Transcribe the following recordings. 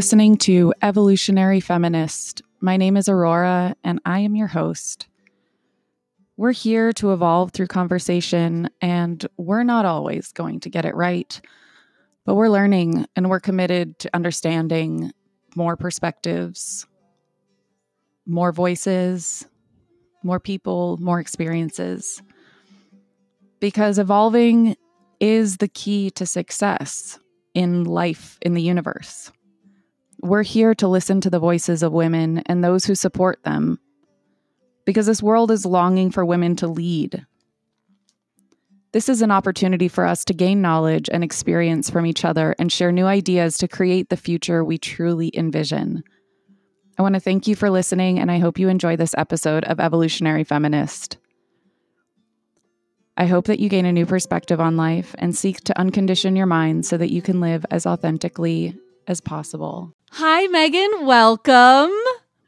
listening to Evolutionary Feminist. My name is Aurora, and I am your host. We're here to evolve through conversation, and we're not always going to get it right, but we're learning, and we're committed to understanding more perspectives, more voices, more people, more experiences, because evolving is the key to success in life, in the universe. We're here to listen to the voices of women and those who support them, because this world is longing for women to lead. This is an opportunity for us to gain knowledge and experience from each other and share new ideas to create the future we truly envision. I want to thank you for listening, and I hope you enjoy this episode of Evolutionary Feminist. I hope that you gain a new perspective on life and seek to uncondition your mind so that you can live as authentically as possible. Hi, Megan. Welcome.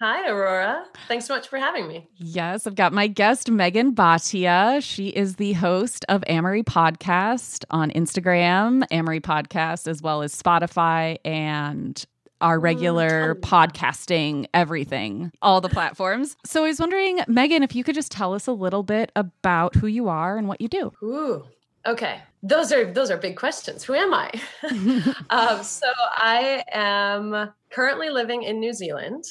Hi, Aurora. Thanks so much for having me. Yes, I've got my guest, Megan Batia. She is the host of Amory Podcast on Instagram, Amory Podcast, as well as Spotify and our regular podcasting, everything, all the platforms. So I was wondering, Megan, if you could just tell us a little bit about who you are and what you do. Ooh, okay. Those are big questions. Who am I? So I am currently living in New Zealand,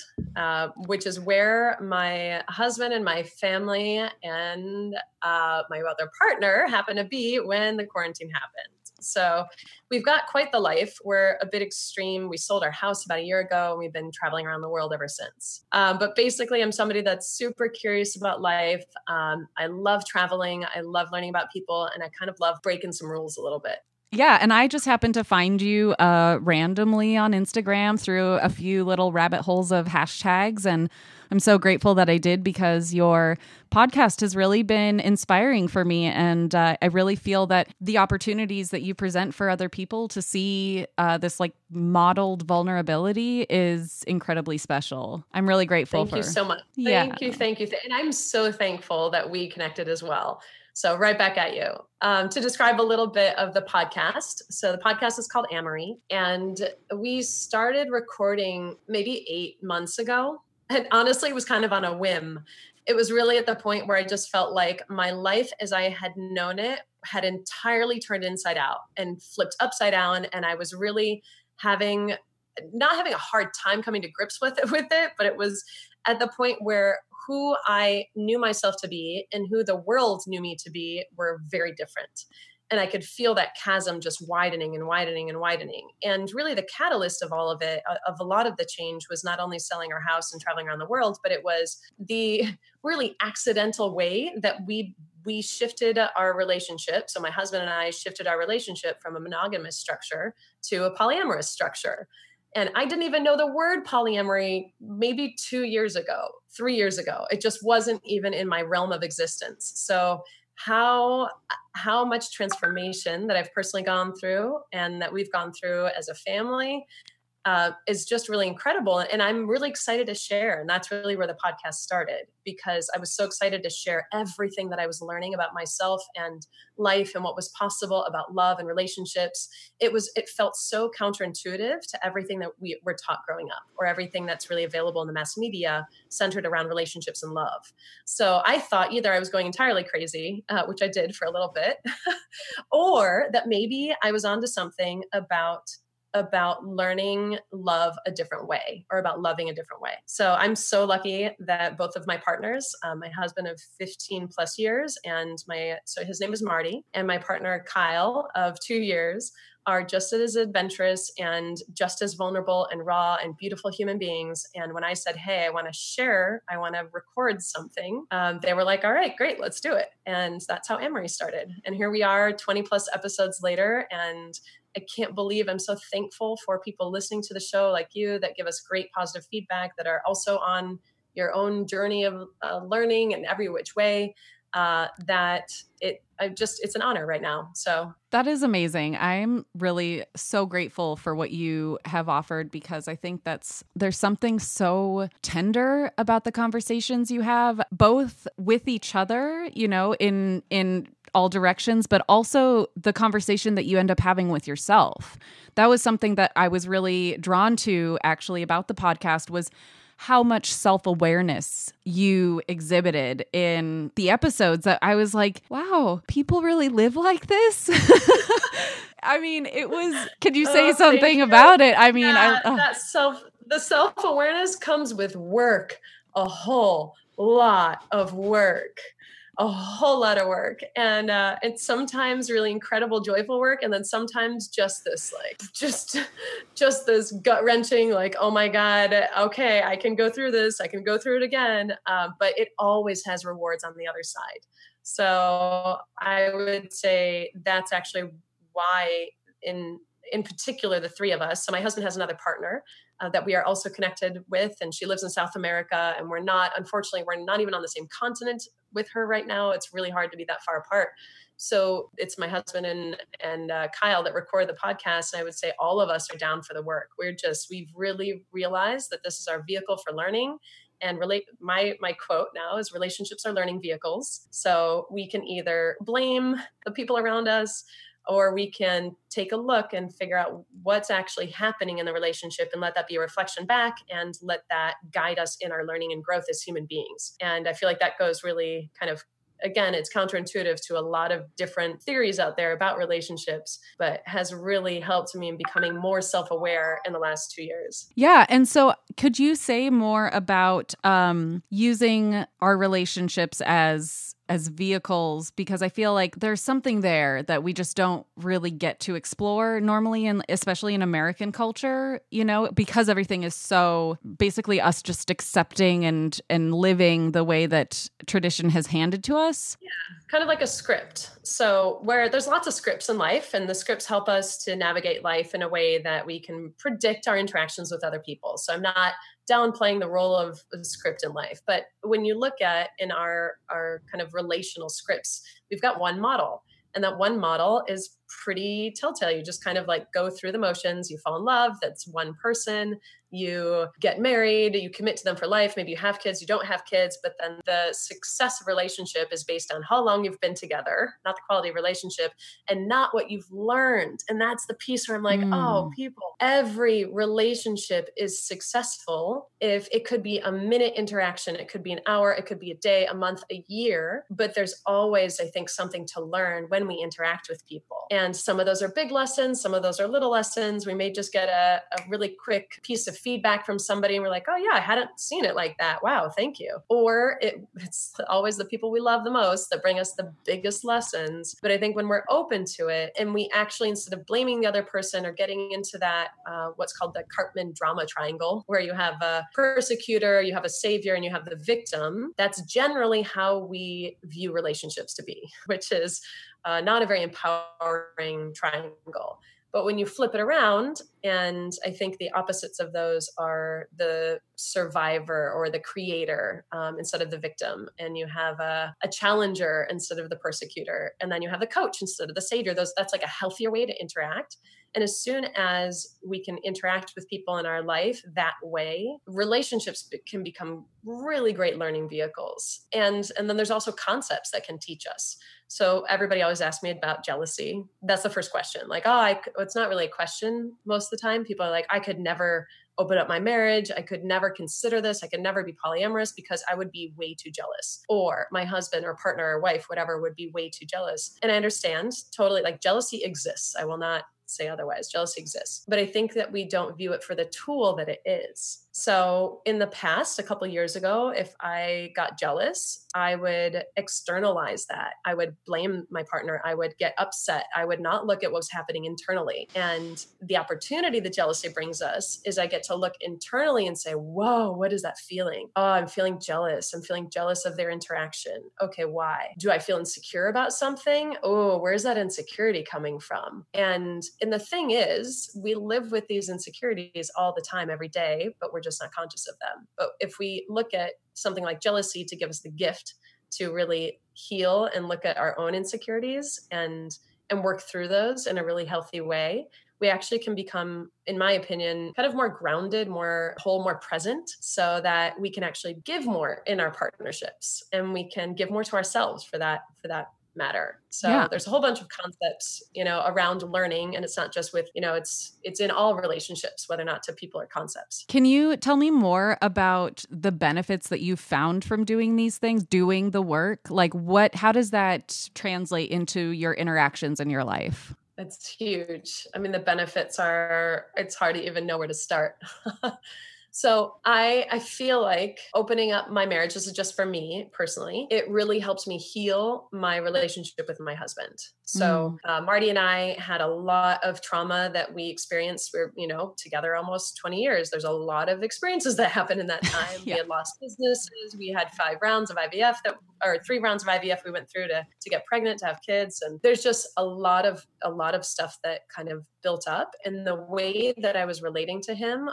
which is where my husband and my family and my other partner happened to be when the quarantine happened. So we've got quite the life. We're a bit extreme. We sold our house about a year ago, and we've been traveling around the world ever since. But basically, I'm somebody that's super curious about life. I love traveling. I love learning about people, and I kind of love breaking some rules a little bit. Yeah, and I just happened to find you randomly on Instagram through a few little rabbit holes of hashtags, and I'm so grateful that I did, because your podcast has really been inspiring for me, and I really feel that the opportunities that you present for other people to see this like modeled vulnerability is incredibly special. I'm really grateful. Thank you so much. Yeah. Thank you. And I'm so thankful that we connected as well. So right back at you. To describe a little bit of the podcast. So the podcast is called Amory, and we started recording maybe 8 months ago. And honestly, it was kind of on a whim. It was really at the point where I just felt like my life as I had known it had entirely turned inside out and flipped upside down. And I was really not having a hard time coming to grips with it, but it was at the point where who I knew myself to be and who the world knew me to be were very different. And I could feel that chasm just widening and widening and widening. And really the catalyst of all of it, of a lot of the change, was not only selling our house and traveling around the world, but it was the really accidental way that we shifted our relationship. So my husband and I shifted our relationship from a monogamous structure to a polyamorous structure. And I didn't even know the word polyamory maybe 2 years ago, 3 years ago. It just wasn't even in my realm of existence. So how much transformation that I've personally gone through and that we've gone through as a family is just really incredible. And I'm really excited to share. And that's really where the podcast started, because I was so excited to share everything that I was learning about myself and life and what was possible about love and relationships. It felt so counterintuitive to everything that we were taught growing up, or everything that's really available in the mass media centered around relationships and love. So I thought either I was going entirely crazy, which I did for a little bit, or that maybe I was onto something about learning love a different way, or about loving a different way. So I'm so lucky that both of my partners, my husband of 15 plus years and so his name is Marty, and my partner Kyle of 2 years, are just as adventurous and just as vulnerable and raw and beautiful human beings. And when I said, hey, I want to record something, they were like, all right, great, let's do it. And that's how Amory started. And here we are 20 plus episodes later. And I can't believe, I'm so thankful for people listening to the show like you that give us great positive feedback, that are also on your own journey of learning in every which way. that it's an honor right now. So that is amazing. I'm really so grateful for what you have offered, because I think there's something so tender about the conversations you have, both with each other, you know, in all directions, but also the conversation that you end up having with yourself. That was something that I was really drawn to actually about the podcast, was how much self-awareness you exhibited in the episodes, that I was like, wow, people really live like this. I mean, it was, could you say something about it? I mean, the self-awareness comes with work, a whole lot of work. And it's sometimes really incredible, joyful work. And then sometimes just this, just this gut wrenching, like, oh my God, okay, I can go through this. I can go through it again. But it always has rewards on the other side. So I would say that's actually why in particular, the three of us. So my husband has another partner that we are also connected with, and she lives in South America, and unfortunately, we're not even on the same continent with her right now. It's really hard to be that far apart. So it's my husband and Kyle that record the podcast. And I would say all of us are down for the work. We've really realized that this is our vehicle for learning. And my quote now is, relationships are learning vehicles. So we can either blame the people around us, or we can take a look and figure out what's actually happening in the relationship and let that be a reflection back and let that guide us in our learning and growth as human beings. And I feel like that goes really kind of, again, it's counterintuitive to a lot of different theories out there about relationships, but has really helped me in becoming more self-aware in the last 2 years. Yeah. And so could you say more about using our relationships as vehicles, because I feel like there's something there that we just don't really get to explore normally, and especially in American culture, you know, because everything is so basically us just accepting and living the way that tradition has handed to us. Yeah, kind of like a script. So where there's lots of scripts in life, and the scripts help us to navigate life in a way that we can predict our interactions with other people. So I'm not downplaying the role of the script in life. But when you look at in our kind of relational scripts, we've got one model. And that one model is pretty telltale. You just kind of like go through the motions. You fall in love. That's one person. You get married. You commit to them for life. Maybe you have kids. You don't have kids. But then the success of relationship is based on how long you've been together, not the quality of relationship, and not what you've learned. And that's the piece where I'm like, oh, people, every relationship is successful if it could be a minute interaction. It could be an hour. It could be a day, a month, a year. But there's always, I think, something to learn when we interact with people. And some of those are big lessons. Some of those are little lessons. We may just get a really quick piece of feedback from somebody and we're like, oh yeah, I hadn't seen it like that. Wow. Thank you. Or it's always the people we love the most that bring us the biggest lessons. But I think when we're open to it and we actually, instead of blaming the other person or getting into that, what's called the Cartman drama triangle, where you have a persecutor, you have a savior, and you have the victim. That's generally how we view relationships to be, which is not a very empowering triangle. But when you flip it around, and I think the opposites of those are the survivor or the creator instead of the victim. And you have a challenger instead of the persecutor. And then you have the coach instead of the savior. That's like a healthier way to interact. And as soon as we can interact with people in our life that way, relationships can become really great learning vehicles. And then there's also concepts that can teach us. So everybody always asks me about jealousy. That's the first question. Like, it's not really a question most of the time. People are like, I could never open up my marriage. I could never consider this. I could never be polyamorous because I would be way too jealous. Or my husband or partner or wife, whatever, would be way too jealous. And I understand totally, like, jealousy exists. I will not say otherwise. Jealousy exists. But I think that we don't view it for the tool that it is. So in the past, a couple of years ago, if I got jealous, I would externalize that. I would blame my partner. I would get upset. I would not look at what was happening internally. And the opportunity that jealousy brings us is I get to look internally and say, whoa, what is that feeling? Oh, I'm feeling jealous. I'm feeling jealous of their interaction. Okay, why? Do I feel insecure about something? Oh, where's that insecurity coming from? And the thing is, we live with these insecurities all the time, every day, but we're just not conscious of them. But if we look at something like jealousy to give us the gift to really heal and look at our own insecurities and work through those in a really healthy way, we actually can become, in my opinion, kind of more grounded, more whole, more present, so that we can actually give more in our partnerships and we can give more to ourselves for that matter. So There's a whole bunch of concepts, around learning. And it's not just with, it's in all relationships, whether or not to people or concepts. Can you tell me more about the benefits that you found from doing these things, doing the work? Like how does that translate into your interactions in your life? It's huge. I mean, the benefits are, it's hard to even know where to start. So I feel like opening up my marriage, this is just for me personally, it really helps me heal my relationship with my husband. So Marty and I had a lot of trauma that we experienced. We're, together almost 20 years. There's a lot of experiences that happened in that time. Yeah. We had lost businesses. We had 3 rounds of IVF we went through to get pregnant, to have kids. And there's just a lot of stuff that kind of built up. And the way that I was relating to him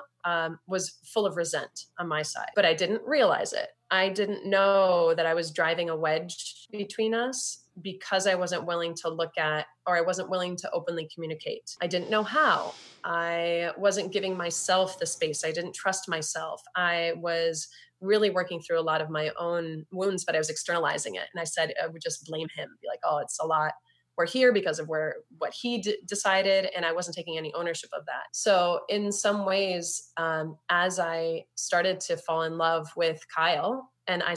was full of resent on my side, but I didn't realize it. I didn't know that I was driving a wedge between us because I wasn't willing to look at, or I wasn't willing to openly communicate. I didn't know how. I wasn't giving myself the space. I didn't trust myself. I was really working through a lot of my own wounds, but I was externalizing it. And I said, I would just blame him, be like, oh, it's a lot. We're here because of what he decided. And I wasn't taking any ownership of that. So in some ways, as I started to fall in love with Kyle, and I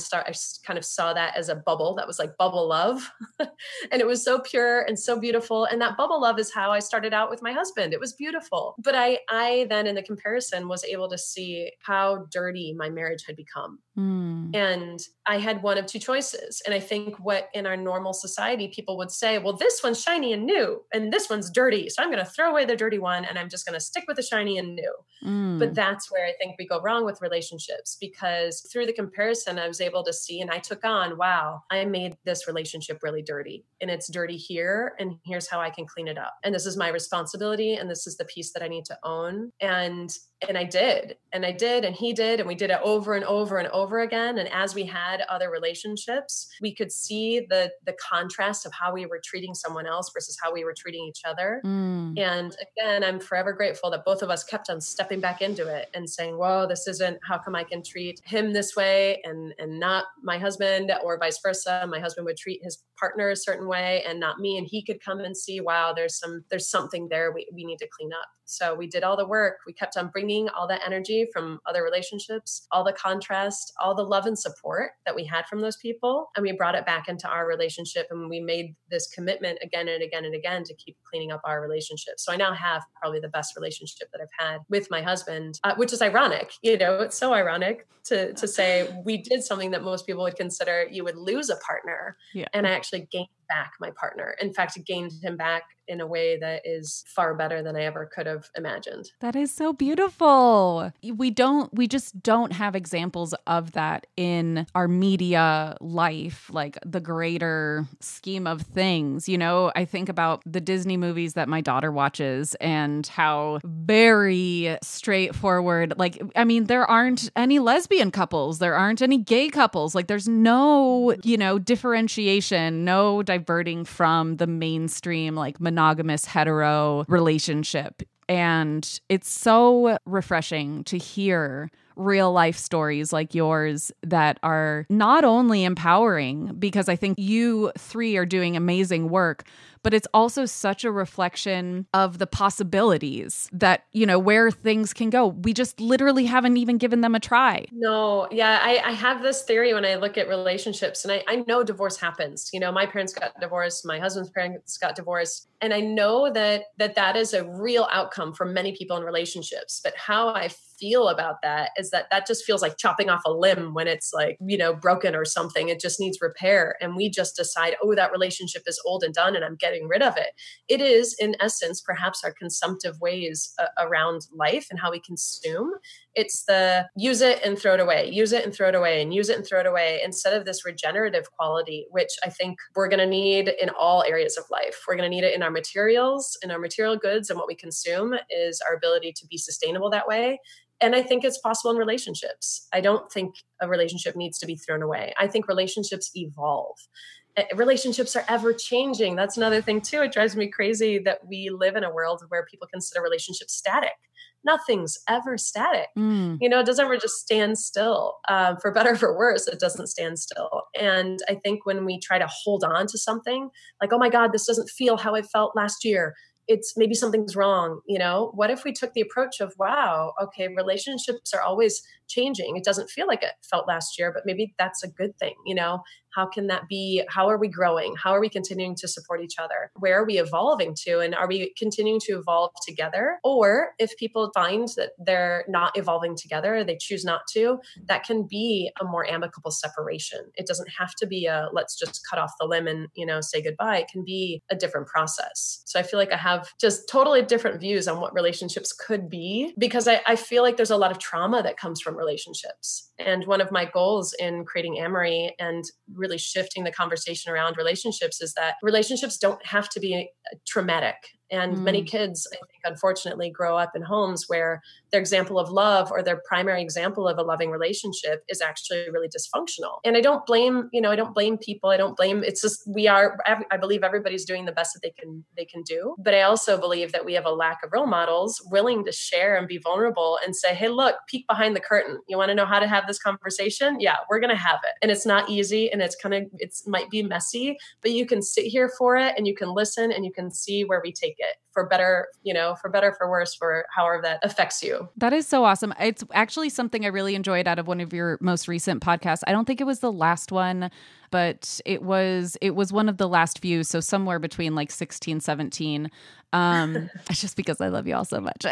kind of saw that as a bubble that was like bubble love. And it was so pure and so beautiful. And that bubble love is how I started out with my husband. It was beautiful. But I then in the comparison was able to see how dirty my marriage had become. Mm. And I had one of two choices. And I think what in our normal society, people would say, well, this one's shiny and new and this one's dirty. So I'm going to throw away the dirty one and I'm just going to stick with the shiny and new. Mm. But that's where I think we go wrong with relationships, because through the comparison, I was able to see, and I took on, wow, I made this relationship really dirty, and it's dirty here, and here's how I can clean it up. And this is my responsibility. And this is the piece that I need to own. And I did, and he did, and we did it over and over and over again. And as we had other relationships, we could see the contrast of how we were treating someone else versus how we were treating each other. Mm. And again, I'm forever grateful that both of us kept on stepping back into it and saying, whoa, this isn't, how come I can treat him this way and not my husband, or vice versa. My husband would treat his partner a certain way and not me. And he could come and see, wow, there's something there we need to clean up. So we did all the work. We kept on bringing all that energy from other relationships, all the contrast, all the love and support that we had from those people. And we brought it back into our relationship. And we made this commitment again and again and again to keep cleaning up our relationship. So I now have probably the best relationship that I've had with my husband, which is ironic. It's so ironic to say we did something that most people would consider you would lose a partner. Yeah. And I actually gained back my partner. In fact, I gained him back in a way that is far better than I ever could have imagined. That is so beautiful. We just don't have examples of that in our media life, like the greater scheme of things. I think about the Disney movies that my daughter watches and how very straightforward, there aren't any lesbian couples. There aren't any gay couples. Like there's no, differentiation, no diverting from the mainstream, monogamous hetero relationship. And it's so refreshing to hear real life stories like yours that are not only empowering, because I think you three are doing amazing work, but it's also such a reflection of the possibilities that, where things can go. We just literally haven't even given them a try. No. Yeah. I have this theory when I look at relationships, and I know divorce happens. My parents got divorced, my husband's parents got divorced. And I know that is a real outcome for many people in relationships, but how I feel about that is that just feels like chopping off a limb when it's broken or something. It just needs repair. And we just decide, oh, that relationship is old and done and I'm getting rid of it. It is in essence, perhaps our consumptive ways around life and how we consume. It's the use it and throw it away, use it and throw it away, and use it and throw it away, instead of this regenerative quality, which I think we're going to need in all areas of life. We're going to need it in our materials, in our material goods, and what we consume is our ability to be sustainable that way. And I think it's possible in relationships. I don't think a relationship needs to be thrown away. I think relationships evolve. Relationships are ever changing. That's another thing too. It drives me crazy that we live in a world where people consider relationships static. Nothing's ever static. You know, it doesn't ever just stand still. For better or for worse, it doesn't stand still. And I think when we try to hold on to something like, oh my God, this doesn't feel how I felt last year, it's maybe something's wrong. You know, what if we took the approach of, wow, okay, relationships are always changing. It doesn't feel like it felt last year, but maybe that's a good thing. You know, how can that be? How are we growing? How are we continuing to support each other? Where are we evolving to? And are we continuing to evolve together? Or if people find that they're not evolving together, they choose not to, that can be a more amicable separation. It doesn't have to be a, let's just cut off the limb and, you know, say goodbye. It can be a different process. So I feel like I have just totally different views on what relationships could be, because I feel like there's a lot of trauma that comes from relationships. And one of my goals in creating Amory and really shifting the conversation around relationships is that relationships don't have to be traumatic. And many kids, I think, unfortunately, grow up in homes where their example of love or their primary example of a loving relationship is actually really dysfunctional. And I don't blame, you know, I don't blame people. I don't blame, it's just, I believe everybody's doing the best that they can do. But I also believe that we have a lack of role models willing to share and be vulnerable and say, hey, look, peek behind the curtain. You want to know how to have this conversation? Yeah, we're going to have it. And it's not easy. And it might be messy, but you can sit here for it and you can listen and you can see where we take it, for better, you know, for better, for worse, for however that affects you. That is so awesome. It's actually something I really enjoyed out of one of your most recent podcasts. I don't think it was the last one, but it was one of the last few. So somewhere between like 16, 17, just because I love you all so much.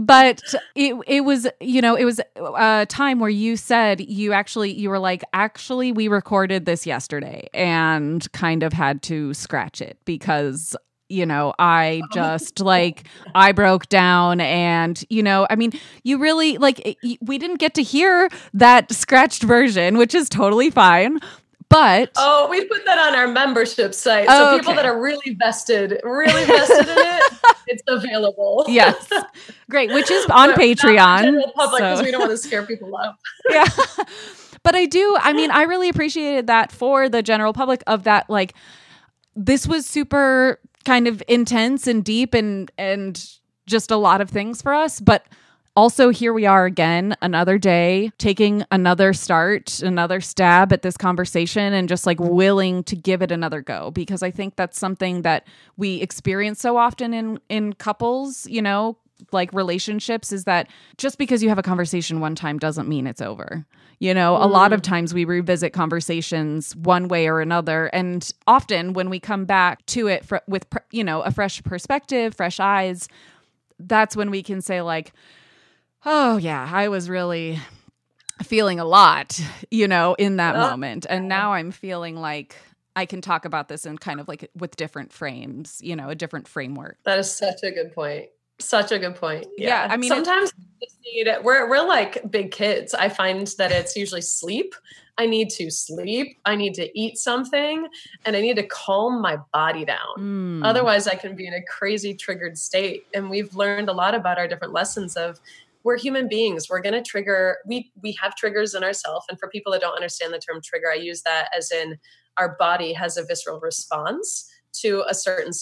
But it was, you know, it was a time where you said you were like, we recorded this yesterday and kind of had to scratch it because, you know, I broke down and, you know, I mean, you really we didn't get to hear that scratched version, which is totally fine. But oh, we put that on our membership site. So okay. People that are really vested in it, it's available. Yes. Great. Which is on Patreon. General public, because we don't want to scare people up. Yeah. But I really appreciated that for the general public of that, like, this was super kind of intense and deep and just a lot of things for us. But also, here we are again, another day, taking another stab at this conversation and just like willing to give it another go, because I think that's something that we experience so often in couples, you know, like relationships, is that just because you have a conversation one time doesn't mean it's over. You know, a lot of times we revisit conversations one way or another. And often when we come back to it with, you know, a fresh perspective, fresh eyes, that's when we can say like, oh yeah, I was really feeling a lot, you know, in that moment. And now I'm feeling like I can talk about this in kind of like with different frames, you know, a different framework. That is such a good point. Such a good point. Yeah. I mean, sometimes we're like big kids. I find that it's usually sleep. I need to sleep. I need to eat something, and I need to calm my body down. Otherwise I can be in a crazy triggered state. And we've learned a lot about our different lessons of, we're human beings. We're going to trigger. We have triggers in ourselves. And for people that don't understand the term trigger, I use that as in our body has a visceral response to a certain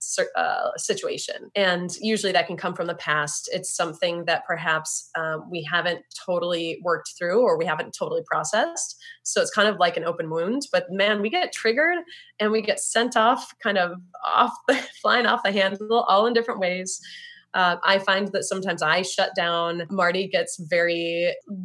situation. And usually that can come from the past. It's something that perhaps we haven't totally worked through or we haven't totally processed. So it's kind of like an open wound, but man, we get triggered and we get sent off kind of flying off the handle, all in different ways. I find that sometimes I shut down. Marty gets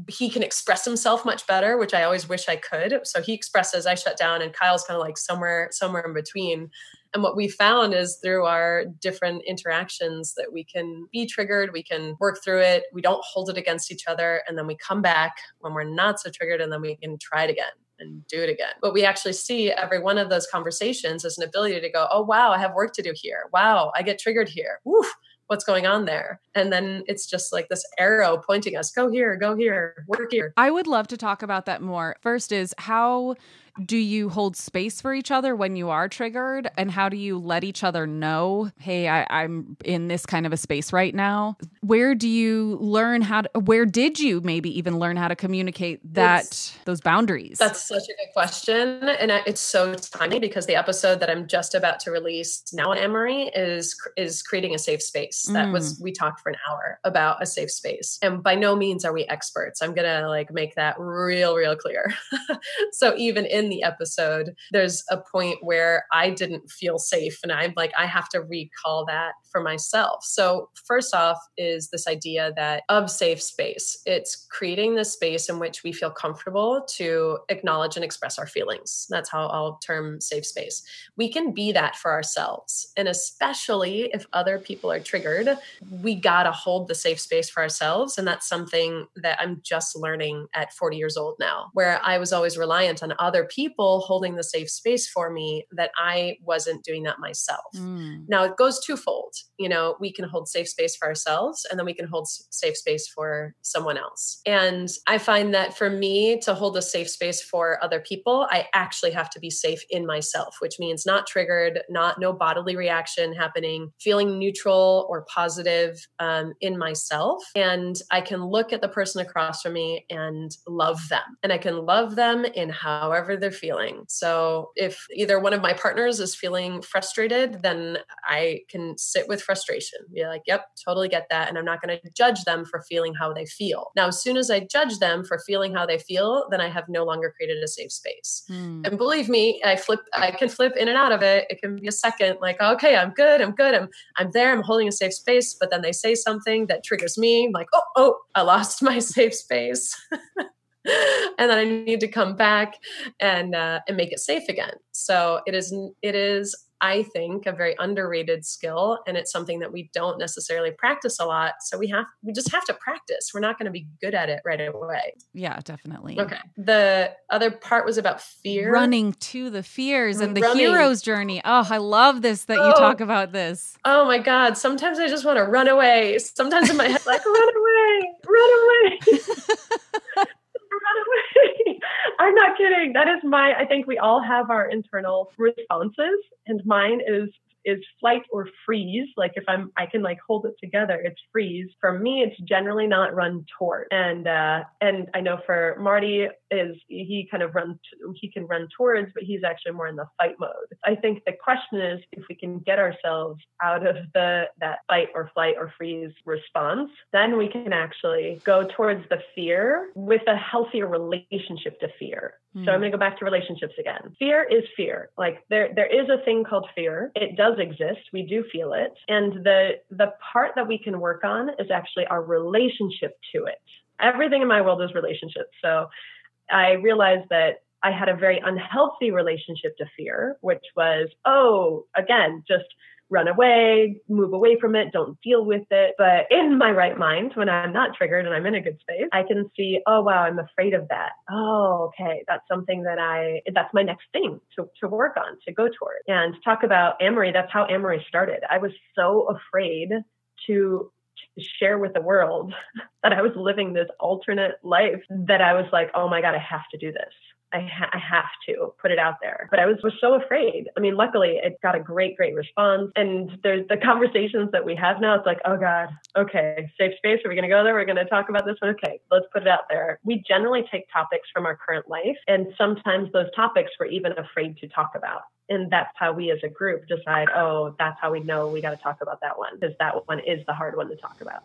he can express himself much better, which I always wish I could. So he expresses, I shut down, and Kyle's kind of like somewhere in between. And what we found is through our different interactions that we can be triggered, we can work through it, we don't hold it against each other, and then we come back when we're not so triggered, and then we can try it again and do it again. But we actually see every one of those conversations as an ability to go, oh, wow, I have work to do here. Wow, I get triggered here. Woof. What's going on there? And then it's just like this arrow pointing us, go here, work here. I would love to talk about that more. First is how do you hold space for each other when you are triggered? And how do you let each other know, hey, I'm in this kind of a space right now? Where do you learn how to, where did you maybe even learn how to communicate that, those boundaries? That's such a good question. And it's so timely because the episode that I'm just about to release now on Amory is creating a safe space. That we talked for an hour about a safe space. And by no means are we experts. I'm going to like make that real clear. So even in the episode, there's a point where I didn't feel safe and I'm like, I have to recall that for myself. So first off is this idea that of safe space, it's creating the space in which we feel comfortable to acknowledge and express our feelings. That's how I'll term safe space. We can be that for ourselves. And especially if other people are triggered, we got to hold the safe space for ourselves. And that's something that I'm just learning at 40 years old now, where I was always reliant on other people holding the safe space for me that I wasn't doing that myself. Now it goes twofold. You know, we can hold safe space for ourselves and then we can hold safe space for someone else. And I find that for me to hold a safe space for other people, I actually have to be safe in myself, which means not triggered, no bodily reaction happening, feeling neutral or positive in myself. And I can look at the person across from me and love them. And I can love them in however they're feeling. So if either one of my partners is feeling frustrated, then I can sit with frustration. Be like, yep, totally get that. And I'm not going to judge them for feeling how they feel. Now, as soon as I judge them for feeling how they feel, then I have no longer created a safe space. And believe me, I can flip in and out of it. It can be a second, like, okay, I'm good. I'm there. I'm holding a safe space. But then they say something that triggers me. I'm like, oh, I lost my safe space. And then I need to come back and make it safe again. So it is, I think, a very underrated skill. And it's something that we don't necessarily practice a lot. So we just have to practice. We're not going to be good at it right away. Yeah, definitely. Okay. The other part was about fear. Running to the fears and the hero's journey. Oh, I love this that you talk about this. Oh my God. Sometimes I just want to run away. Sometimes in my head, like, run away. I'm not kidding. That is I think we all have our internal responses, and mine is flight or freeze. Like if I can like hold it together, it's freeze. For me, it's generally not run toward. And I know for Marty he can run towards, but he's actually more in the fight mode. I think the question is if we can get ourselves out of that fight or flight or freeze response, then we can actually go towards the fear with a healthier relationship to fear. So I'm going to go back to relationships again. Fear is fear. Like there is a thing called fear. It does exist. We do feel it. And the part that we can work on is actually our relationship to it. Everything in my world is relationships. So I realized that I had a very unhealthy relationship to fear, which was, just run away, move away from it, don't deal with it. But in my right mind, when I'm not triggered and I'm in a good space, I can see, oh, wow, I'm afraid of that. Oh, okay. That's something that's my next thing to work on, to go toward. And talk about Amory, that's how Amory started. I was so afraid to share with the world that I was living this alternate life that I was like, oh my God, I have to do this. I have to put it out there. But I was so afraid. I mean, luckily, it got a great response. And there's the conversations that we have now. It's like, oh God, okay, safe space. Are we going to go there? We're going to talk about this one. Okay, let's put it out there. We generally take topics from our current life. And sometimes those topics we're even afraid to talk about. And that's how we as a group decide, that's how we know we got to talk about that one, because that one is the hard one to talk about.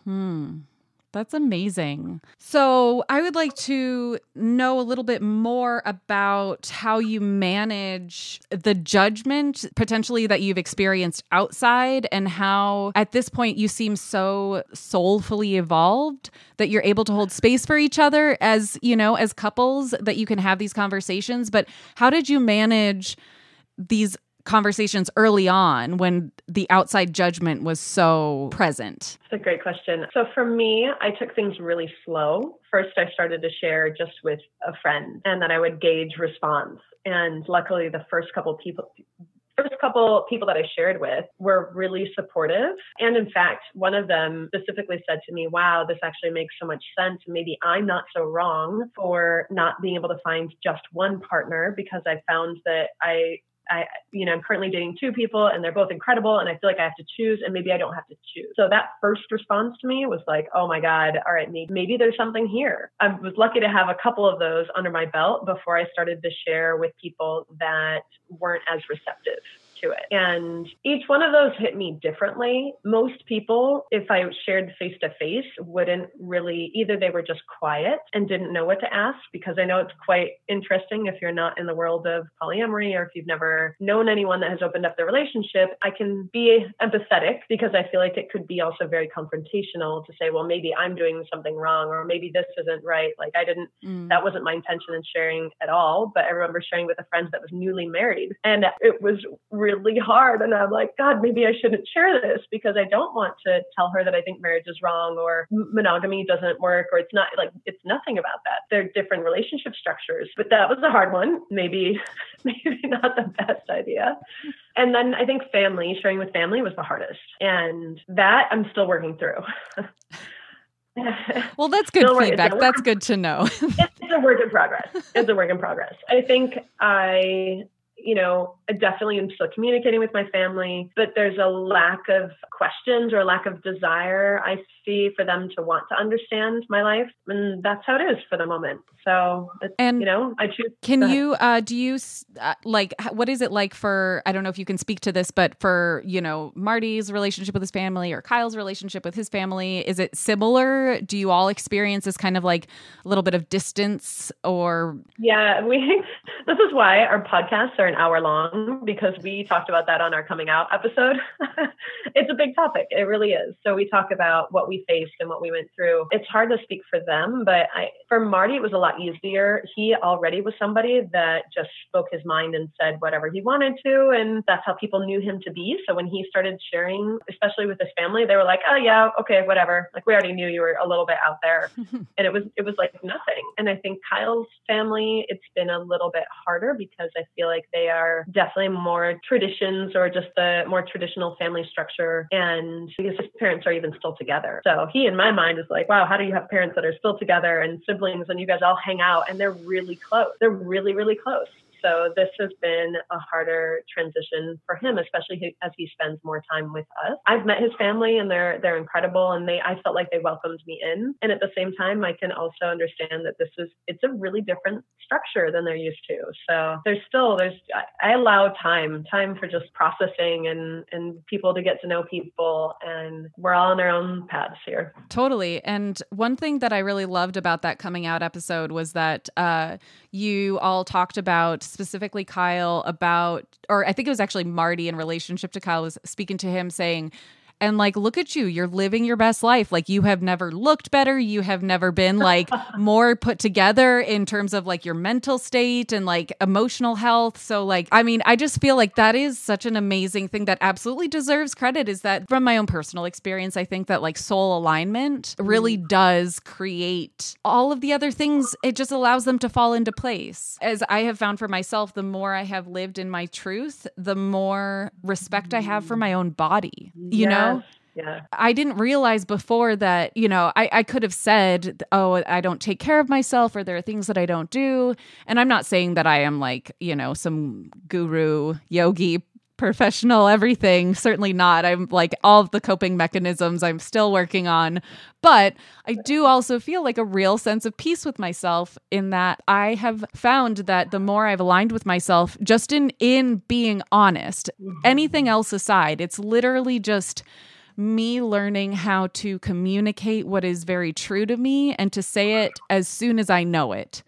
That's amazing. So I would like to know a little bit more about how you manage the judgment potentially that you've experienced outside, and how at this point you seem so soulfully evolved that you're able to hold space for each other as, you know, as couples, that you can have these conversations. But how did you manage these conversations early on when the outside judgment was so present? That's a great question. So for me, I took things really slow. First, I started to share just with a friend, and then I would gauge response. And luckily, the first couple people, first couple people that I shared with were really supportive. And in fact, one of them specifically said to me, wow, this actually makes so much sense. Maybe I'm not so wrong for not being able to find just one partner, because I found that I'm currently dating two people and they're both incredible and I feel like I have to choose, and maybe I don't have to choose. So that first response to me was like, oh my God, all right, maybe there's something here. I was lucky to have a couple of those under my belt before I started to share with people that weren't as receptive to it. And each one of those hit me differently. Most people, if I shared face to face, wouldn't really, either they were just quiet and didn't know what to ask, because I know it's quite interesting if you're not in the world of polyamory or if you've never known anyone that has opened up their relationship. I can be empathetic because I feel like it could be also very confrontational to say, well, maybe I'm doing something wrong, or maybe this isn't right. Like that wasn't my intention in sharing at all. But I remember sharing with a friend that was newly married, and it was really hard. And I'm like, God, maybe I shouldn't share this, because I don't want to tell her that I think marriage is wrong, or monogamy doesn't work, or it's nothing about that. They're different relationship structures. But that was a hard one. Maybe not the best idea. And then I think sharing with family was the hardest. And that I'm still working through. Well, that's good feedback. That's good to know. It's a work in progress. I think I definitely am still communicating with my family, but there's a lack of questions or lack of desire I see for them to want to understand my life. And that's how it is for the moment. So, I choose. Can you, what is it like for, I don't know if you can speak to this, but for, Marty's relationship with his family or Kyle's relationship with his family, is it similar? Do you all experience this kind of like a little bit of distance or? Yeah, this is why our podcasts are an hour long, because we talked about that on our coming out episode. It's a big topic. It really is. So we talk about what we faced and what we went through. It's hard to speak for them, but for Marty, it was a lot easier. He already was somebody that just spoke his mind and said whatever he wanted to. And that's how people knew him to be. So when he started sharing, especially with his family, they were like, oh yeah, okay, whatever. Like, we already knew you were a little bit out there. And it was like nothing. And I think Kyle's family, it's been a little bit harder, because I feel like they are definitely more traditions, or just the more traditional family structure. And because his parents are even still together. So he, in my mind, is like, wow, how do you have parents that are still together and siblings, and you guys all hang out and they're really close. They're really, really close. So this has been a harder transition for him, especially as he spends more time with us. I've met his family, and they're incredible, and I felt like they welcomed me in. And at the same time, I can also understand that it's a really different structure than they're used to. So I allow time for just processing and people to get to know people, and we're all on our own paths here. Totally. And one thing that I really loved about that coming out episode was that you all talked about, specifically Kyle, or I think it was actually Marty in relationship to Kyle, was speaking to him saying, and like, look at you, you're living your best life. Like, you have never looked better. You have never been like more put together in terms of like your mental state and like emotional health. So like, I mean, I just feel like that is such an amazing thing that absolutely deserves credit, is that from my own personal experience, I think that like soul alignment really does create all of the other things. It just allows them to fall into place. As I have found for myself, the more I have lived in my truth, the more respect I have for my own body, you know? Yeah. I didn't realize before that, I could have said, oh, I don't take care of myself, or there are things that I don't do. And I'm not saying that I am like, some guru, yogi, professional, everything. Certainly not. I'm like, all of the coping mechanisms I'm still working on. But I do also feel like a real sense of peace with myself, in that I have found that the more I've aligned with myself, just in being honest, anything else aside, it's literally just me learning how to communicate what is very true to me and to say it as soon as I know it.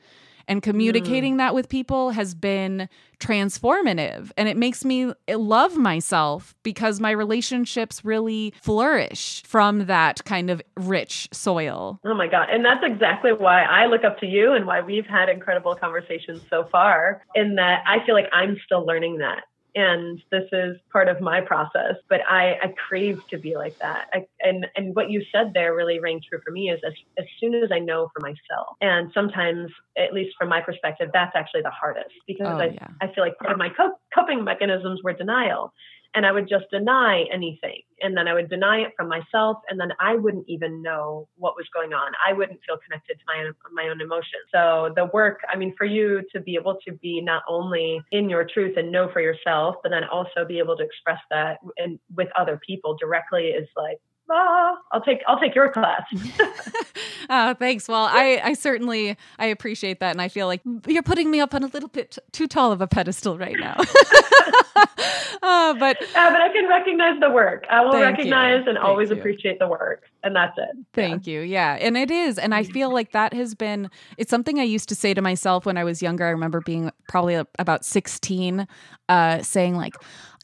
And communicating that with people has been transformative. And it makes me love myself, because my relationships really flourish from that kind of rich soil. Oh my God. And that's exactly why I look up to you, and why we've had incredible conversations so far, in that I feel like I'm still learning that. and this is part of my process, but I crave to be like that. And what you said there really rang true for me is as soon as I know for myself, and sometimes, at least from my perspective, that's actually the hardest, because I feel like part of my coping mechanisms were denial. And I would just deny anything. And then I would deny it from myself. And then I wouldn't even know what was going on. I wouldn't feel connected to my own emotions. So the work, I mean, for you to be able to be not only in your truth and know for yourself, but then also be able to express that and with other people directly is like, I'll take your class. Oh, thanks. Well, I certainly, I appreciate that. And I feel like you're putting me up on a little bit too tall of a pedestal right now. But I can recognize the work. I will recognize and always appreciate the work. And that's it. Thank you. Yeah. And it is. And I feel like that has been, it's something I used to say to myself when I was younger. I remember being probably about 16, saying like,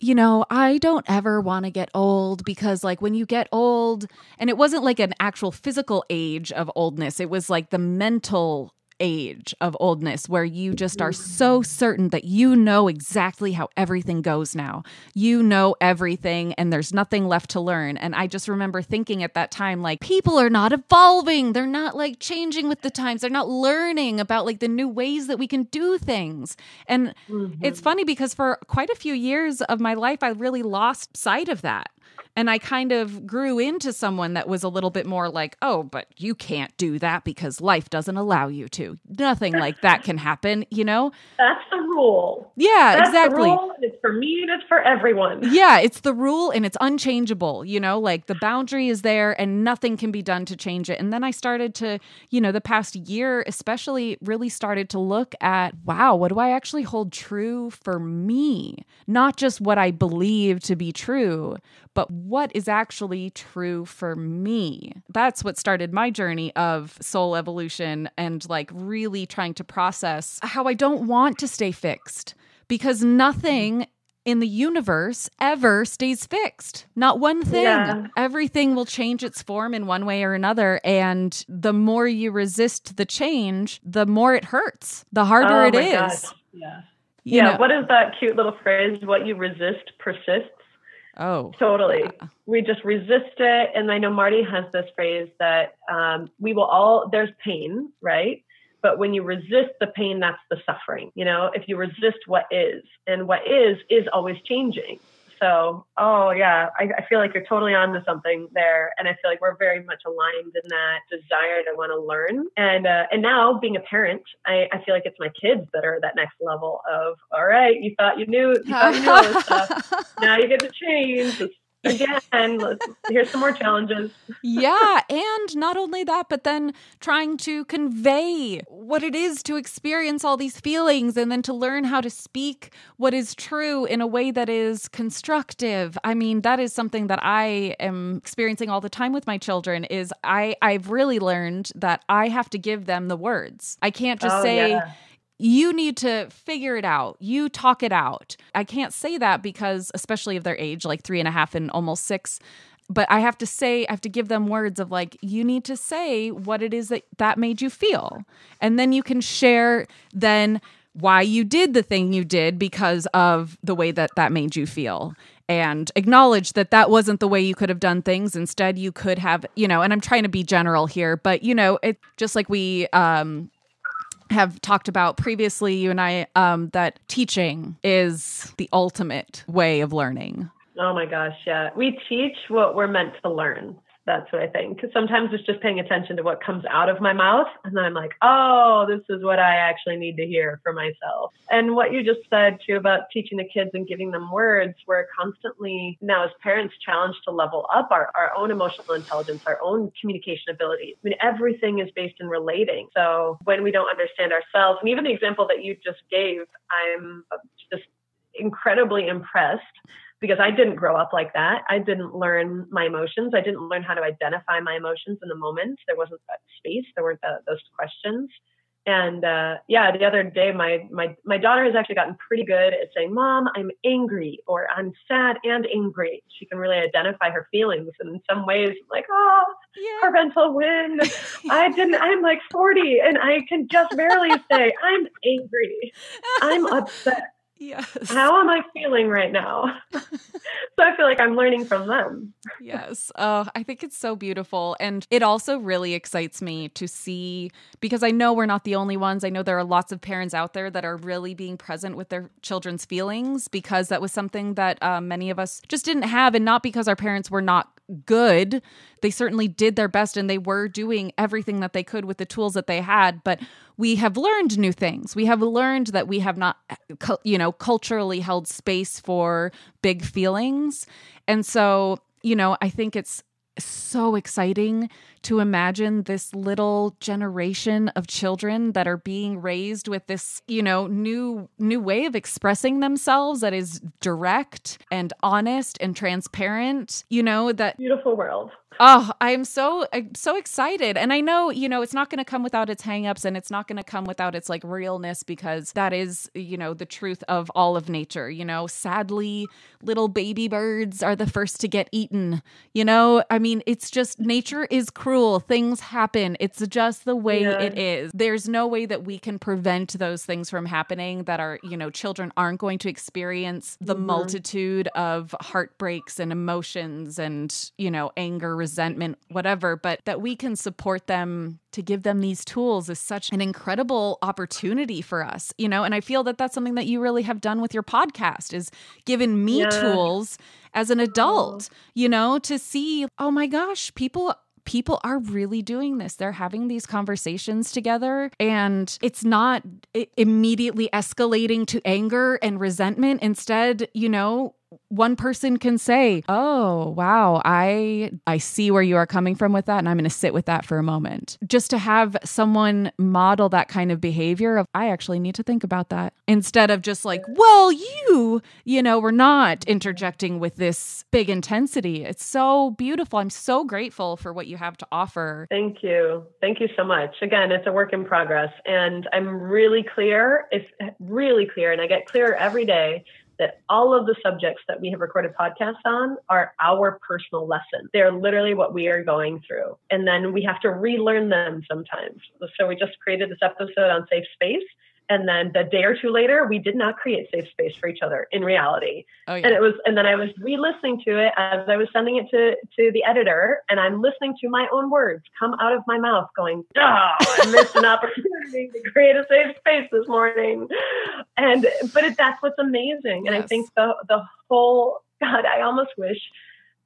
you know, I don't ever want to get old, because like when you get old, and it wasn't like an actual physical age of oldness, it was like the mental age of oldness where you just are so certain that you know exactly how everything goes now. You know everything and there's nothing left to learn. And I just remember thinking at that time, like, people are not evolving. They're not like changing with the times. They're not learning about like the new ways that we can do things. And it's funny because for quite a few years of my life, I really lost sight of that. And I kind of grew into someone that was a little bit more like, oh, but you can't do that because life doesn't allow you to. Nothing like that can happen, you know? That's the rule. Yeah, that's exactly. The rule. It's for me and it's for everyone. Yeah, it's the rule and it's unchangeable, you know? Like the boundary is there and nothing can be done to change it. And then I started to, you know, the past year especially really started to look at, wow, what do I actually hold true for me? Not just what I believe to be true, but what is actually true for me? That's what started my journey of soul evolution and like really trying to process how I don't want to stay fixed, because nothing in the universe ever stays fixed. Not one thing. Yeah. Everything will change its form in one way or another. And the more you resist the change, the more it hurts, the harder it is. God. Yeah. You know. What is that cute little phrase? What you resist persists. Oh, totally. Yeah. We just resist it. And I know Marty has this phrase that there's pain, right? But when you resist the pain, that's the suffering. You know, if you resist what is, and what is always changing. So, I feel like you're totally onto something there. And I feel like we're very much aligned in that desire to want to learn. And now being a parent, I feel like it's my kids that are that next level of, all right, you thought you knew all this stuff. Now you get to change. Again, here's some more challenges. Yeah. And not only that, but then trying to convey what it is to experience all these feelings, and then to learn how to speak what is true in a way that is constructive. I mean, that is something that I am experiencing all the time with my children is I've really learned that I have to give them the words. I can't just say... Yeah. You need to figure it out. You talk it out. I can't say that because, especially of their age, like 3.5 and almost 6, but I have to give them words of like, you need to say what it is that made you feel. And then you can share then why you did the thing you did because of the way that made you feel. And acknowledge that wasn't the way you could have done things. Instead, you could have, you know, and I'm trying to be general here, but, you know, it just like we... have talked about previously, you and I, that teaching is the ultimate way of learning. Oh my gosh, yeah. We teach what we're meant to learn. That's what I think. Because sometimes it's just paying attention to what comes out of my mouth. And then I'm like, oh, this is what I actually need to hear for myself. And what you just said too about teaching the kids and giving them words, we're constantly now as parents challenged to level up our own emotional intelligence, our own communication abilities. I mean, everything is based in relating. So when we don't understand ourselves, and even the example that you just gave, I'm just incredibly impressed. Because I didn't grow up like that. I didn't learn my emotions. I didn't learn how to identify my emotions in the moment. There wasn't that space. There weren't those questions. And the other day, my daughter has actually gotten pretty good at saying, Mom, I'm angry, or I'm sad and angry. She can really identify her feelings. And in some ways, like, parental win. I'm like 40 and I can just barely say, I'm angry. I'm upset. Yes. How am I feeling right now? So I feel like I'm learning from them. Yes. Oh, I think it's so beautiful. And it also really excites me to see, because I know we're not the only ones. I know there are lots of parents out there that are really being present with their children's feelings, because that was something that many of us just didn't have. And not because our parents were not good. They certainly did their best and they were doing everything that they could with the tools that they had. But we have learned new things. We have learned that we have not, you know, culturally held space for big feelings. And so, you know, I think it's so exciting to imagine this little generation of children that are being raised with this, you know, new way of expressing themselves that is direct and honest and transparent, you know, that beautiful world. Oh, I'm so excited. And I know, you know, it's not going to come without its hangups, and it's not going to come without its like realness, because that is, you know, the truth of all of nature. You know, sadly, little baby birds are the first to get eaten. You know, I mean, it's just, nature is cruel. Things happen. It's just the way it is. There's no way that we can prevent those things from happening, that our, you know, children aren't going to experience the multitude of heartbreaks and emotions and, you know, anger, resentment, whatever, but that we can support them to give them these tools is such an incredible opportunity for us, you know? And I feel that that's something that you really have done with your podcast, is given me tools as an adult, you know, to see, oh my gosh, people are really doing this. They're having these conversations together, and it's not immediately escalating to anger and resentment. Instead, you know, one person can say, oh, wow, I see where you are coming from with that, and I'm going to sit with that for a moment. Just to have someone model that kind of behavior of, I actually need to think about that, instead of just like, well, you know, we're not interjecting with this big intensity. It's so beautiful. I'm so grateful for what you have to offer. Thank you. Thank you so much. Again, it's a work in progress, and I'm really clear. It's really clear, and I get clearer every day, that all of the subjects that we have recorded podcasts on are our personal lessons. They're literally what we are going through. And then we have to relearn them sometimes. So we just created this episode on safe space, and then the day or two later, we did not create safe space for each other in reality. Oh, yeah. And then I was re-listening to it as I was sending it to the editor, and I'm listening to my own words come out of my mouth going, oh, I missed an opportunity to create a safe space this morning. But that's what's amazing. And I think the whole, God, I almost wish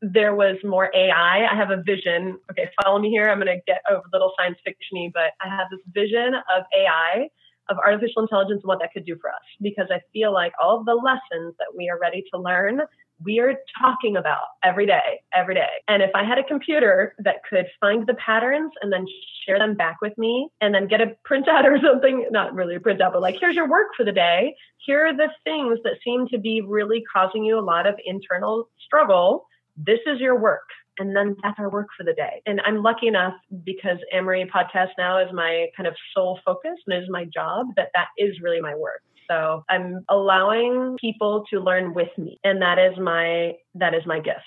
there was more AI. I have a vision. Okay, follow me here. I'm going to get a little science fiction-y, but I have this vision of AI, of artificial intelligence, and what that could do for us. Because I feel like all of the lessons that we are ready to learn, we are talking about every day. And if I had a computer that could find the patterns and then share them back with me, and then get a printout or something, not really a printout, but like, here's your work for the day. Here are the things that seem to be really causing you a lot of internal struggle. This is your work. And then that's our work for the day. And I'm lucky enough, because Amory Podcast now is my kind of sole focus, and it is my job, that is really my work. So I'm allowing people to learn with me. And that is my gift,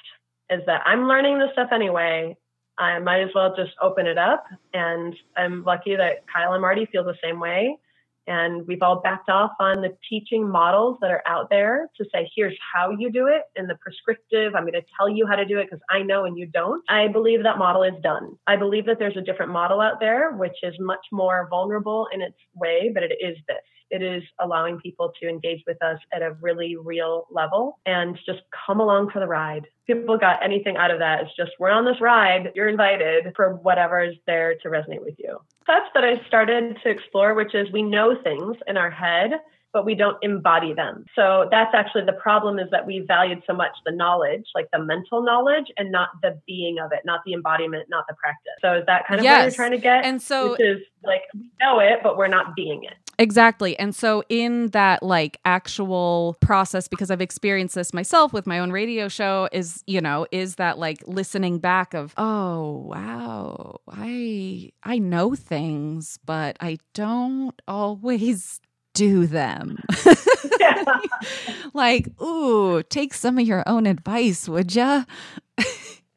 is that I'm learning this stuff anyway. I might as well just open it up. And I'm lucky that Kyle and Marty feel the same way. And we've all backed off on the teaching models that are out there to say, here's how you do it, and the prescriptive, I'm going to tell you how to do it because I know and you don't. I believe that model is done. I believe that there's a different model out there, which is much more vulnerable in its way, but it is this. It is allowing people to engage with us at a really real level and just come along for the ride. People got anything out of that, it's just, we're on this ride. You're invited for whatever is there to resonate with you. That's that I started to explore, which is, we know things in our head, but we don't embody them. So that's actually the problem, is that we valued so much the knowledge, like the mental knowledge, and not the being of it, not the embodiment, not the practice. So is that kind of what you're trying to get? And so, which is like, we know it, but we're not being it. Exactly. And so in that like actual process, because I've experienced this myself with my own radio show, is, you know, is that like listening back of, oh, wow, I know things, but I don't always do them. Like, ooh, take some of your own advice, would ya?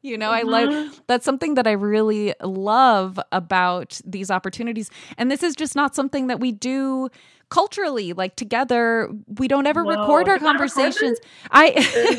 You know, I love, that's something that I really love about these opportunities. And this is just not something that we do culturally, like together. We don't ever record our conversations. Is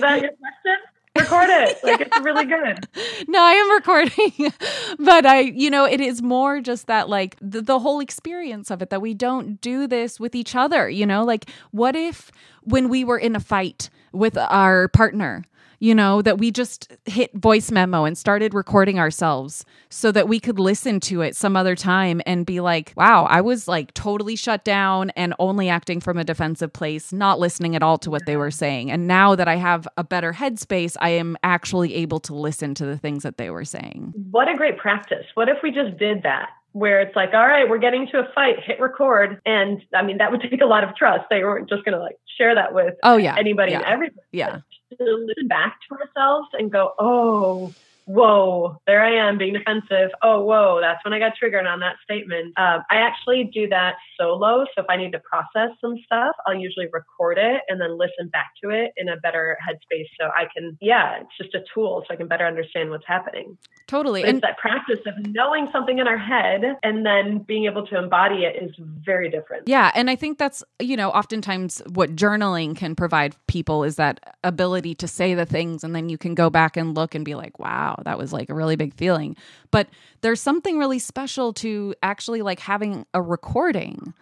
that your question? Record it. Like, it's really good. No, I am recording. But I, you know, it is more just that, like, the whole experience of it, that we don't do this with each other, you know? Like, what if when we were in a fight with our partner, you know, that we just hit voice memo and started recording ourselves so that we could listen to it some other time and be like, wow, I was like totally shut down and only acting from a defensive place, not listening at all to what they were saying. And now that I have a better headspace, I am actually able to listen to the things that they were saying. What a great practice. What if we just did that? Where it's like, all right, we're getting to a fight, hit record. And I mean, that would take a lot of trust. They weren't just going to like share that with anybody and everybody. Yeah. To listen back to ourselves and go, oh, whoa, there I am being defensive. Oh, whoa, that's when I got triggered on that statement. I actually do that solo. So if I need to process some stuff, I'll usually record it and then listen back to it in a better headspace. So I can, it's just a tool so I can better understand what's happening. Totally. But it's that practice of knowing something in our head and then being able to embody it is very different. Yeah. And I think that's, you know, oftentimes what journaling can provide people is that ability to say the things and then you can go back and look and be like, wow, that was like a really big feeling. But there's something really special to actually like having a recording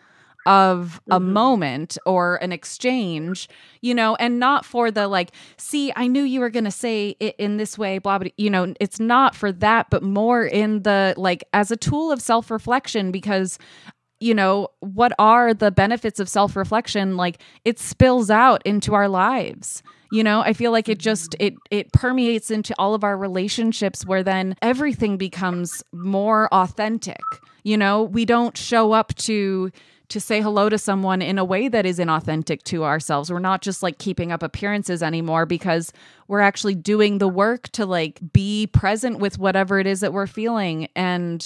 of a moment or an exchange, you know, and not for the like, see, I knew you were going to say it in this way, blah, blah, you know, it's not for that, but more in the like as a tool of self-reflection, because, you know, what are the benefits of self-reflection? Like it spills out into our lives. You know, I feel like it just, it permeates into all of our relationships where then everything becomes more authentic. You know, we don't show up to say hello to someone in a way that is inauthentic to ourselves. We're not just like keeping up appearances anymore because we're actually doing the work to like be present with whatever it is that we're feeling. And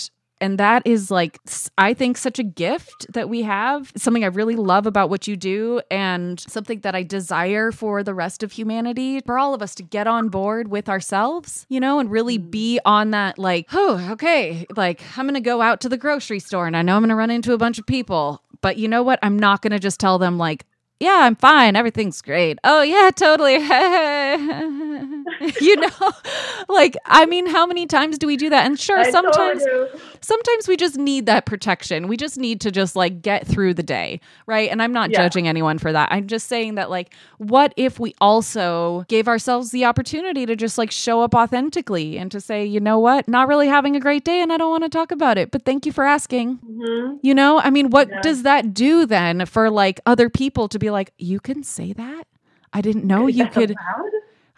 that is like, I think such a gift that we have, something I really love about what you do and something that I desire for the rest of humanity, for all of us to get on board with ourselves, you know, and really be on that like, oh, okay, like I'm going to go out to the grocery store and I know I'm going to run into a bunch of people, but you know what? I'm not going to just tell them like, yeah, I'm fine. Everything's great. Oh, yeah, totally. You know, like, I mean, how many times do we do that? And sure, sometimes we just need that protection. We just need to just like get through the day. Right. And I'm not judging anyone for that. I'm just saying that, like, what if we also gave ourselves the opportunity to just like show up authentically and to say, you know what, not really having a great day and I don't want to talk about it, but thank you for asking. You know, I mean, what does that do then for like other people to be like, you can say that? I didn't know you could. Allowed?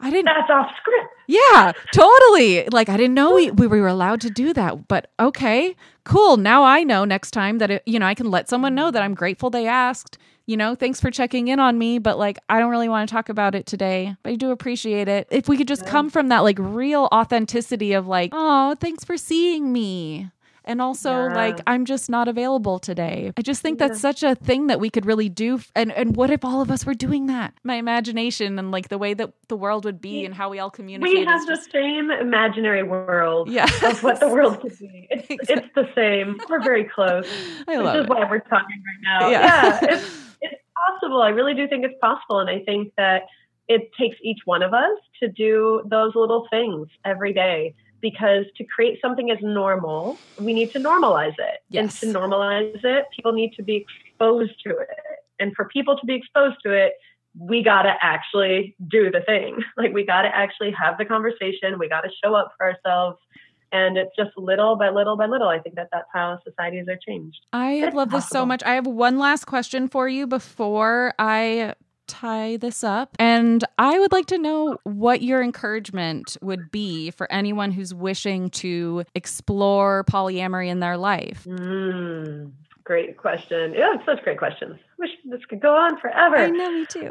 I didn't. That's off script. Yeah, totally. Like, I didn't know we were allowed to do that, but okay, cool. Now I know next time that, it, you know, I can let someone know that I'm grateful they asked, you know, thanks for checking in on me, but like, I don't really want to talk about it today, but I do appreciate it. If we could just come from that like real authenticity of like, oh, thanks for seeing me. And also like, I'm just not available today. I just think that's such a thing that we could really do. And what if all of us were doing that? My imagination and like the way that the world would be and how we all communicate. We have the same imaginary world of what the world could be. It's the same. We're very close. This is why we're talking right now. It's possible. I really do think it's possible. And I think that it takes each one of us to do those little things every day. Because to create something as normal, we need to normalize it. Yes. And to normalize it, people need to be exposed to it. And for people to be exposed to it, we got to actually do the thing. Like, we got to actually have the conversation. We got to show up for ourselves. And it's just little by little by little. I think that that's how societies are changed. I love this so much. I have one last question for you before I tie this up. And I would like to know what your encouragement would be for anyone who's wishing to explore polyamory in their life. Great question. Yeah, it's such great questions. Wish this could go on forever. I know, me too.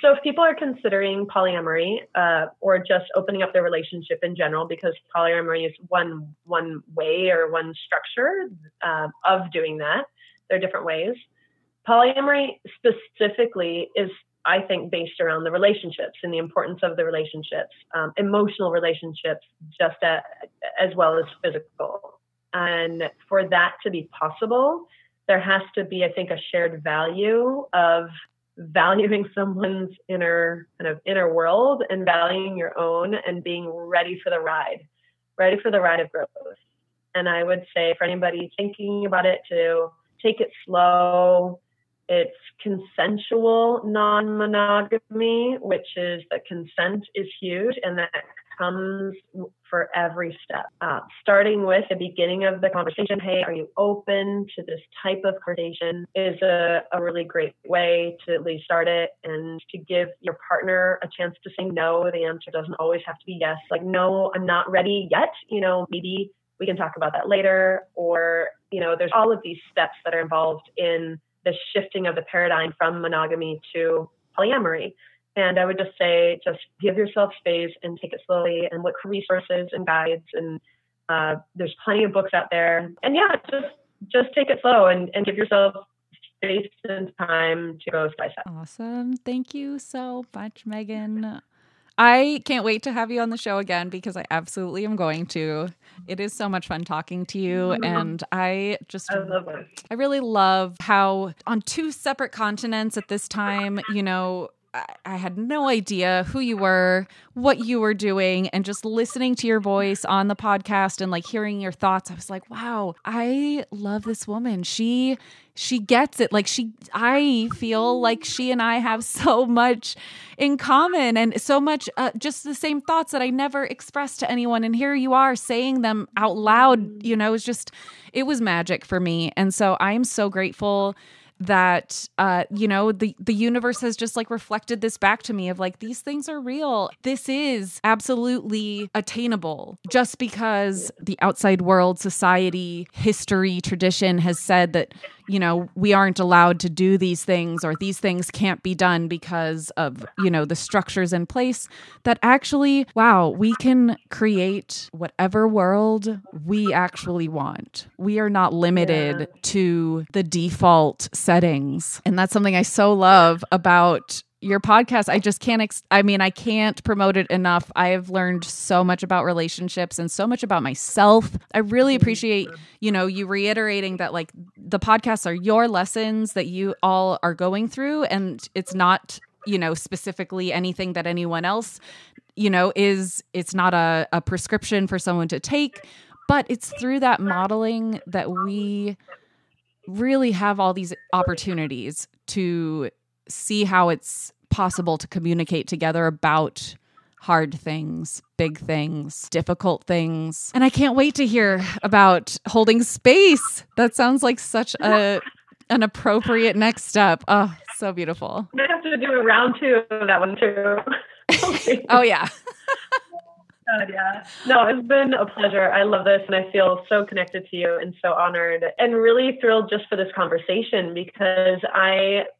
So if people are considering polyamory or just opening up their relationship in general, because polyamory is one way or one structure of doing that, there are different ways. Polyamory specifically is I think, based around the relationships and the importance of the relationships, emotional relationships, just as well as physical. And for that to be possible, there has to be, I think, a shared value of valuing someone's inner kind of inner world and valuing your own and being ready for the ride of growth. And I would say for anybody thinking about it to take it slow. It's consensual non-monogamy, which is that consent is huge, and that comes for every step. Starting with the beginning of the conversation, hey, are you open to this type of conversation, is a really great way to at least start it, and to give your partner a chance to say no. The answer doesn't always have to be yes. Like, no, I'm not ready yet. You know, maybe we can talk about that later. Or, you know, there's all of these steps that are involved in the shifting of the paradigm from monogamy to polyamory. And I would just say, just give yourself space and take it slowly and look for resources and guides. And there's plenty of books out there. And yeah, just take it slow and give yourself space and time to go slice up. Awesome. Thank you so much, Megan. I can't wait to have you on the show again, because I absolutely am going to. It is so much fun talking to you. And I love it. I really love how on two separate continents at this time, you know, I had no idea who you were, what you were doing, and just listening to your voice on the podcast and like hearing your thoughts. I was like, wow, I love this woman. She gets it. Like I feel like she and I have so much in common and so much, just the same thoughts that I never expressed to anyone. And here you are saying them out loud, you know, it was magic for me. And so I am so grateful that, you know, the universe has just like reflected this back to me of like, these things are real. This is absolutely attainable. Just because the outside world, society, history, tradition has said that, you know, we aren't allowed to do these things, or these things can't be done because of, you know, the structures in place, that actually, wow, we can create whatever world we actually want. We are not limited to the default settings. And that's something I so love about your podcast. I just can't, I can't promote it enough. I have learned so much about relationships and so much about myself. I really appreciate, you know, you reiterating that like the podcasts are your lessons that you all are going through, and it's not, you know, specifically anything that anyone else, you know, it's not a prescription for someone to take, but it's through that modeling that we really have all these opportunities to see how it's possible to communicate together about hard things, big things, difficult things. And I can't wait to hear about holding space. That sounds like such an appropriate next step. Oh, so beautiful. I have to do a round two of that one too. Okay. Oh, yeah. God, yeah. No, it's been a pleasure. I love this, and I feel so connected to you and so honored and really thrilled just for this conversation, because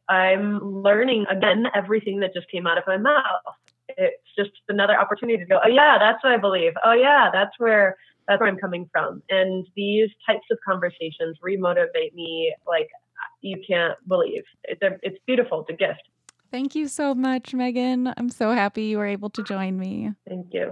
I'm learning again everything that just came out of my mouth. It's just another opportunity to go, oh yeah, that's what I believe. Oh yeah, that's where I'm coming from. And these types of conversations remotivate me like you can't believe. It's beautiful. It's a gift. Thank you so much, Megan. I'm so happy you were able to join me. Thank you.